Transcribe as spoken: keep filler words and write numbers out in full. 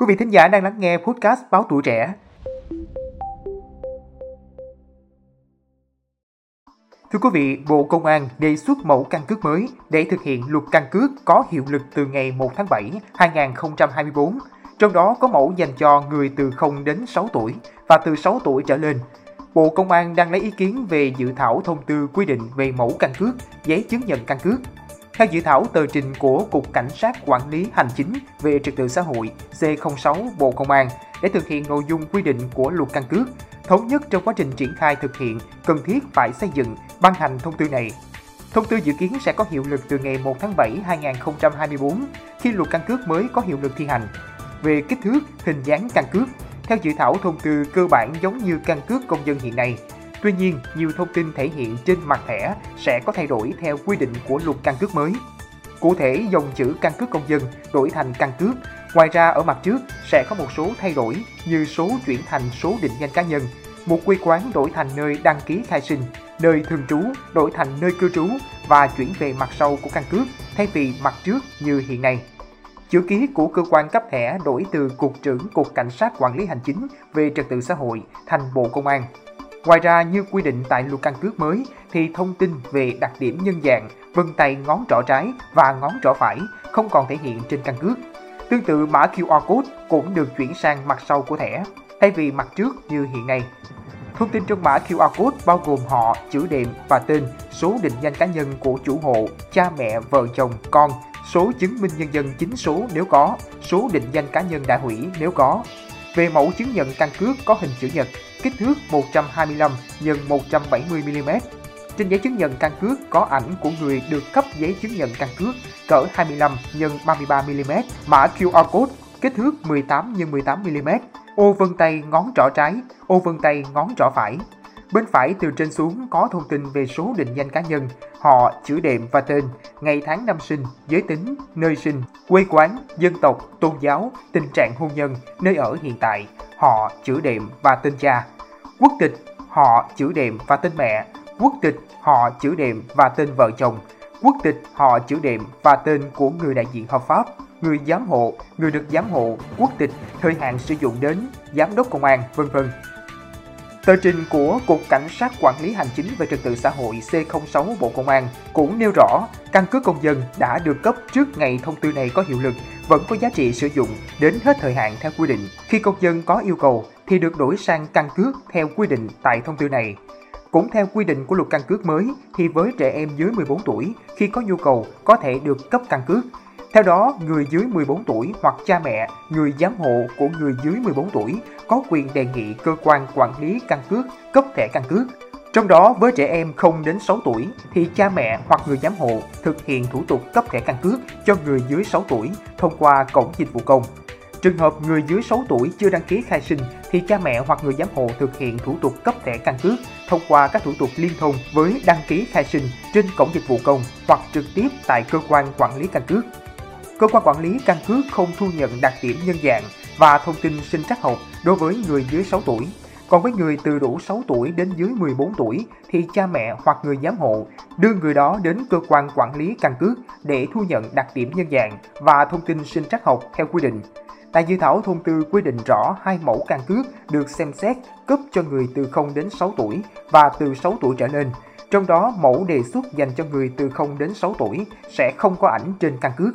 Quý vị thính giả đang lắng nghe podcast Báo Tuổi Trẻ. Thưa quý vị, Bộ Công an đề xuất mẫu căn cước mới để thực hiện luật căn cước có hiệu lực từ ngày một tháng bảy năm hai nghìn không trăm hai mươi tư, trong đó có mẫu dành cho người từ không đến sáu tuổi và từ sáu tuổi trở lên. Bộ Công an đang lấy ý kiến về dự thảo thông tư quy định về mẫu căn cước, giấy chứng nhận căn cước. Theo dự thảo tờ trình của Cục Cảnh sát Quản lý Hành chính về Trật tự xã hội C không sáu Bộ Công an để thực hiện nội dung quy định của luật căn cước, thống nhất trong quá trình triển khai thực hiện, cần thiết phải xây dựng, ban hành thông tư này. Thông tư dự kiến sẽ có hiệu lực từ ngày một tháng bảy năm hai nghìn không trăm hai mươi tư khi luật căn cước mới có hiệu lực thi hành. Về kích thước, hình dáng căn cước, theo dự thảo thông tư cơ bản giống như căn cước công dân hiện nay. Tuy nhiên, nhiều thông tin thể hiện trên mặt thẻ sẽ có thay đổi theo quy định của luật căn cước mới. Cụ thể, dòng chữ căn cước công dân đổi thành căn cước. Ngoài ra, ở mặt trước sẽ có một số thay đổi như số chuyển thành số định danh cá nhân, một quê quán đổi thành nơi đăng ký khai sinh, nơi thường trú đổi thành nơi cư trú và chuyển về mặt sau của căn cước thay vì mặt trước như hiện nay. Chữ ký của cơ quan cấp thẻ đổi từ Cục trưởng Cục Cảnh sát Quản lý Hành chính về Trật tự xã hội thành Bộ Công an. Ngoài ra, như quy định tại luật căn cước mới thì thông tin về đặc điểm nhân dạng, vân tay ngón trỏ trái và ngón trỏ phải không còn thể hiện trên căn cước. Tương tự, mã quy rờ code cũng được chuyển sang mặt sau của thẻ, thay vì mặt trước như hiện nay. Thông tin trong mã quy rờ code bao gồm họ, chữ đệm và tên, số định danh cá nhân của chủ hộ, cha mẹ, vợ chồng, con, số chứng minh nhân dân chính số nếu có, số định danh cá nhân đã hủy nếu có. Về mẫu chứng nhận căn cước có hình chữ nhật, kích thước một trăm hai mươi lăm nhân một trăm bảy mươi mi-li-mét. Trên giấy chứng nhận căn cước có ảnh của người được cấp giấy chứng nhận căn cước cỡ hai mươi lăm nhân ba mươi ba mi-li-mét, mã quy rờ code kích thước mười tám nhân mười tám mi-li-mét, ô vân tay ngón trỏ trái, ô vân tay ngón trỏ phải. Bên phải từ trên xuống có thông tin về số định danh cá nhân, họ, chữ đệm và tên, ngày tháng năm sinh, giới tính, nơi sinh, quê quán, dân tộc, tôn giáo, tình trạng hôn nhân, nơi ở hiện tại, họ, chữ đệm và tên cha, quốc tịch, họ, chữ đệm và tên mẹ, quốc tịch, họ, chữ đệm và tên vợ chồng, quốc tịch, họ, chữ đệm và tên của người đại diện hợp pháp, người giám hộ, người được giám hộ, quốc tịch, thời hạn sử dụng đến, giám đốc công an, vân vân. Tờ trình của Cục Cảnh sát Quản lý Hành chính về Trật tự xã hội C không sáu Bộ Công an cũng nêu rõ căn cước công dân đã được cấp trước ngày thông tư này có hiệu lực vẫn có giá trị sử dụng đến hết thời hạn theo quy định. Khi công dân có yêu cầu thì được đổi sang căn cước theo quy định tại thông tư này. Cũng theo quy định của luật căn cước mới thì với trẻ em dưới mười bốn tuổi khi có nhu cầu có thể được cấp căn cước. Theo đó, người dưới mười bốn tuổi hoặc cha mẹ, người giám hộ của người dưới mười bốn tuổi có quyền đề nghị cơ quan quản lý căn cước cấp thẻ căn cước. Trong đó, với trẻ em không đến sáu tuổi thì cha mẹ hoặc người giám hộ thực hiện thủ tục cấp thẻ căn cước cho người dưới sáu tuổi thông qua cổng dịch vụ công. Trường hợp người dưới sáu tuổi chưa đăng ký khai sinh thì cha mẹ hoặc người giám hộ thực hiện thủ tục cấp thẻ căn cước thông qua các thủ tục liên thông với đăng ký khai sinh trên cổng dịch vụ công hoặc trực tiếp tại cơ quan quản lý căn cước. Cơ quan quản lý căn cước không thu nhận đặc điểm nhân dạng và thông tin sinh trắc học đối với người dưới sáu tuổi. Còn với người từ đủ sáu tuổi đến dưới mười bốn tuổi thì cha mẹ hoặc người giám hộ đưa người đó đến cơ quan quản lý căn cước để thu nhận đặc điểm nhân dạng và thông tin sinh trắc học theo quy định. Tại dự thảo thông tư quy định rõ hai mẫu căn cước được xem xét cấp cho người từ không đến sáu tuổi và từ sáu tuổi trở lên. Trong đó, mẫu đề xuất dành cho người từ không đến sáu tuổi sẽ không có ảnh trên căn cước.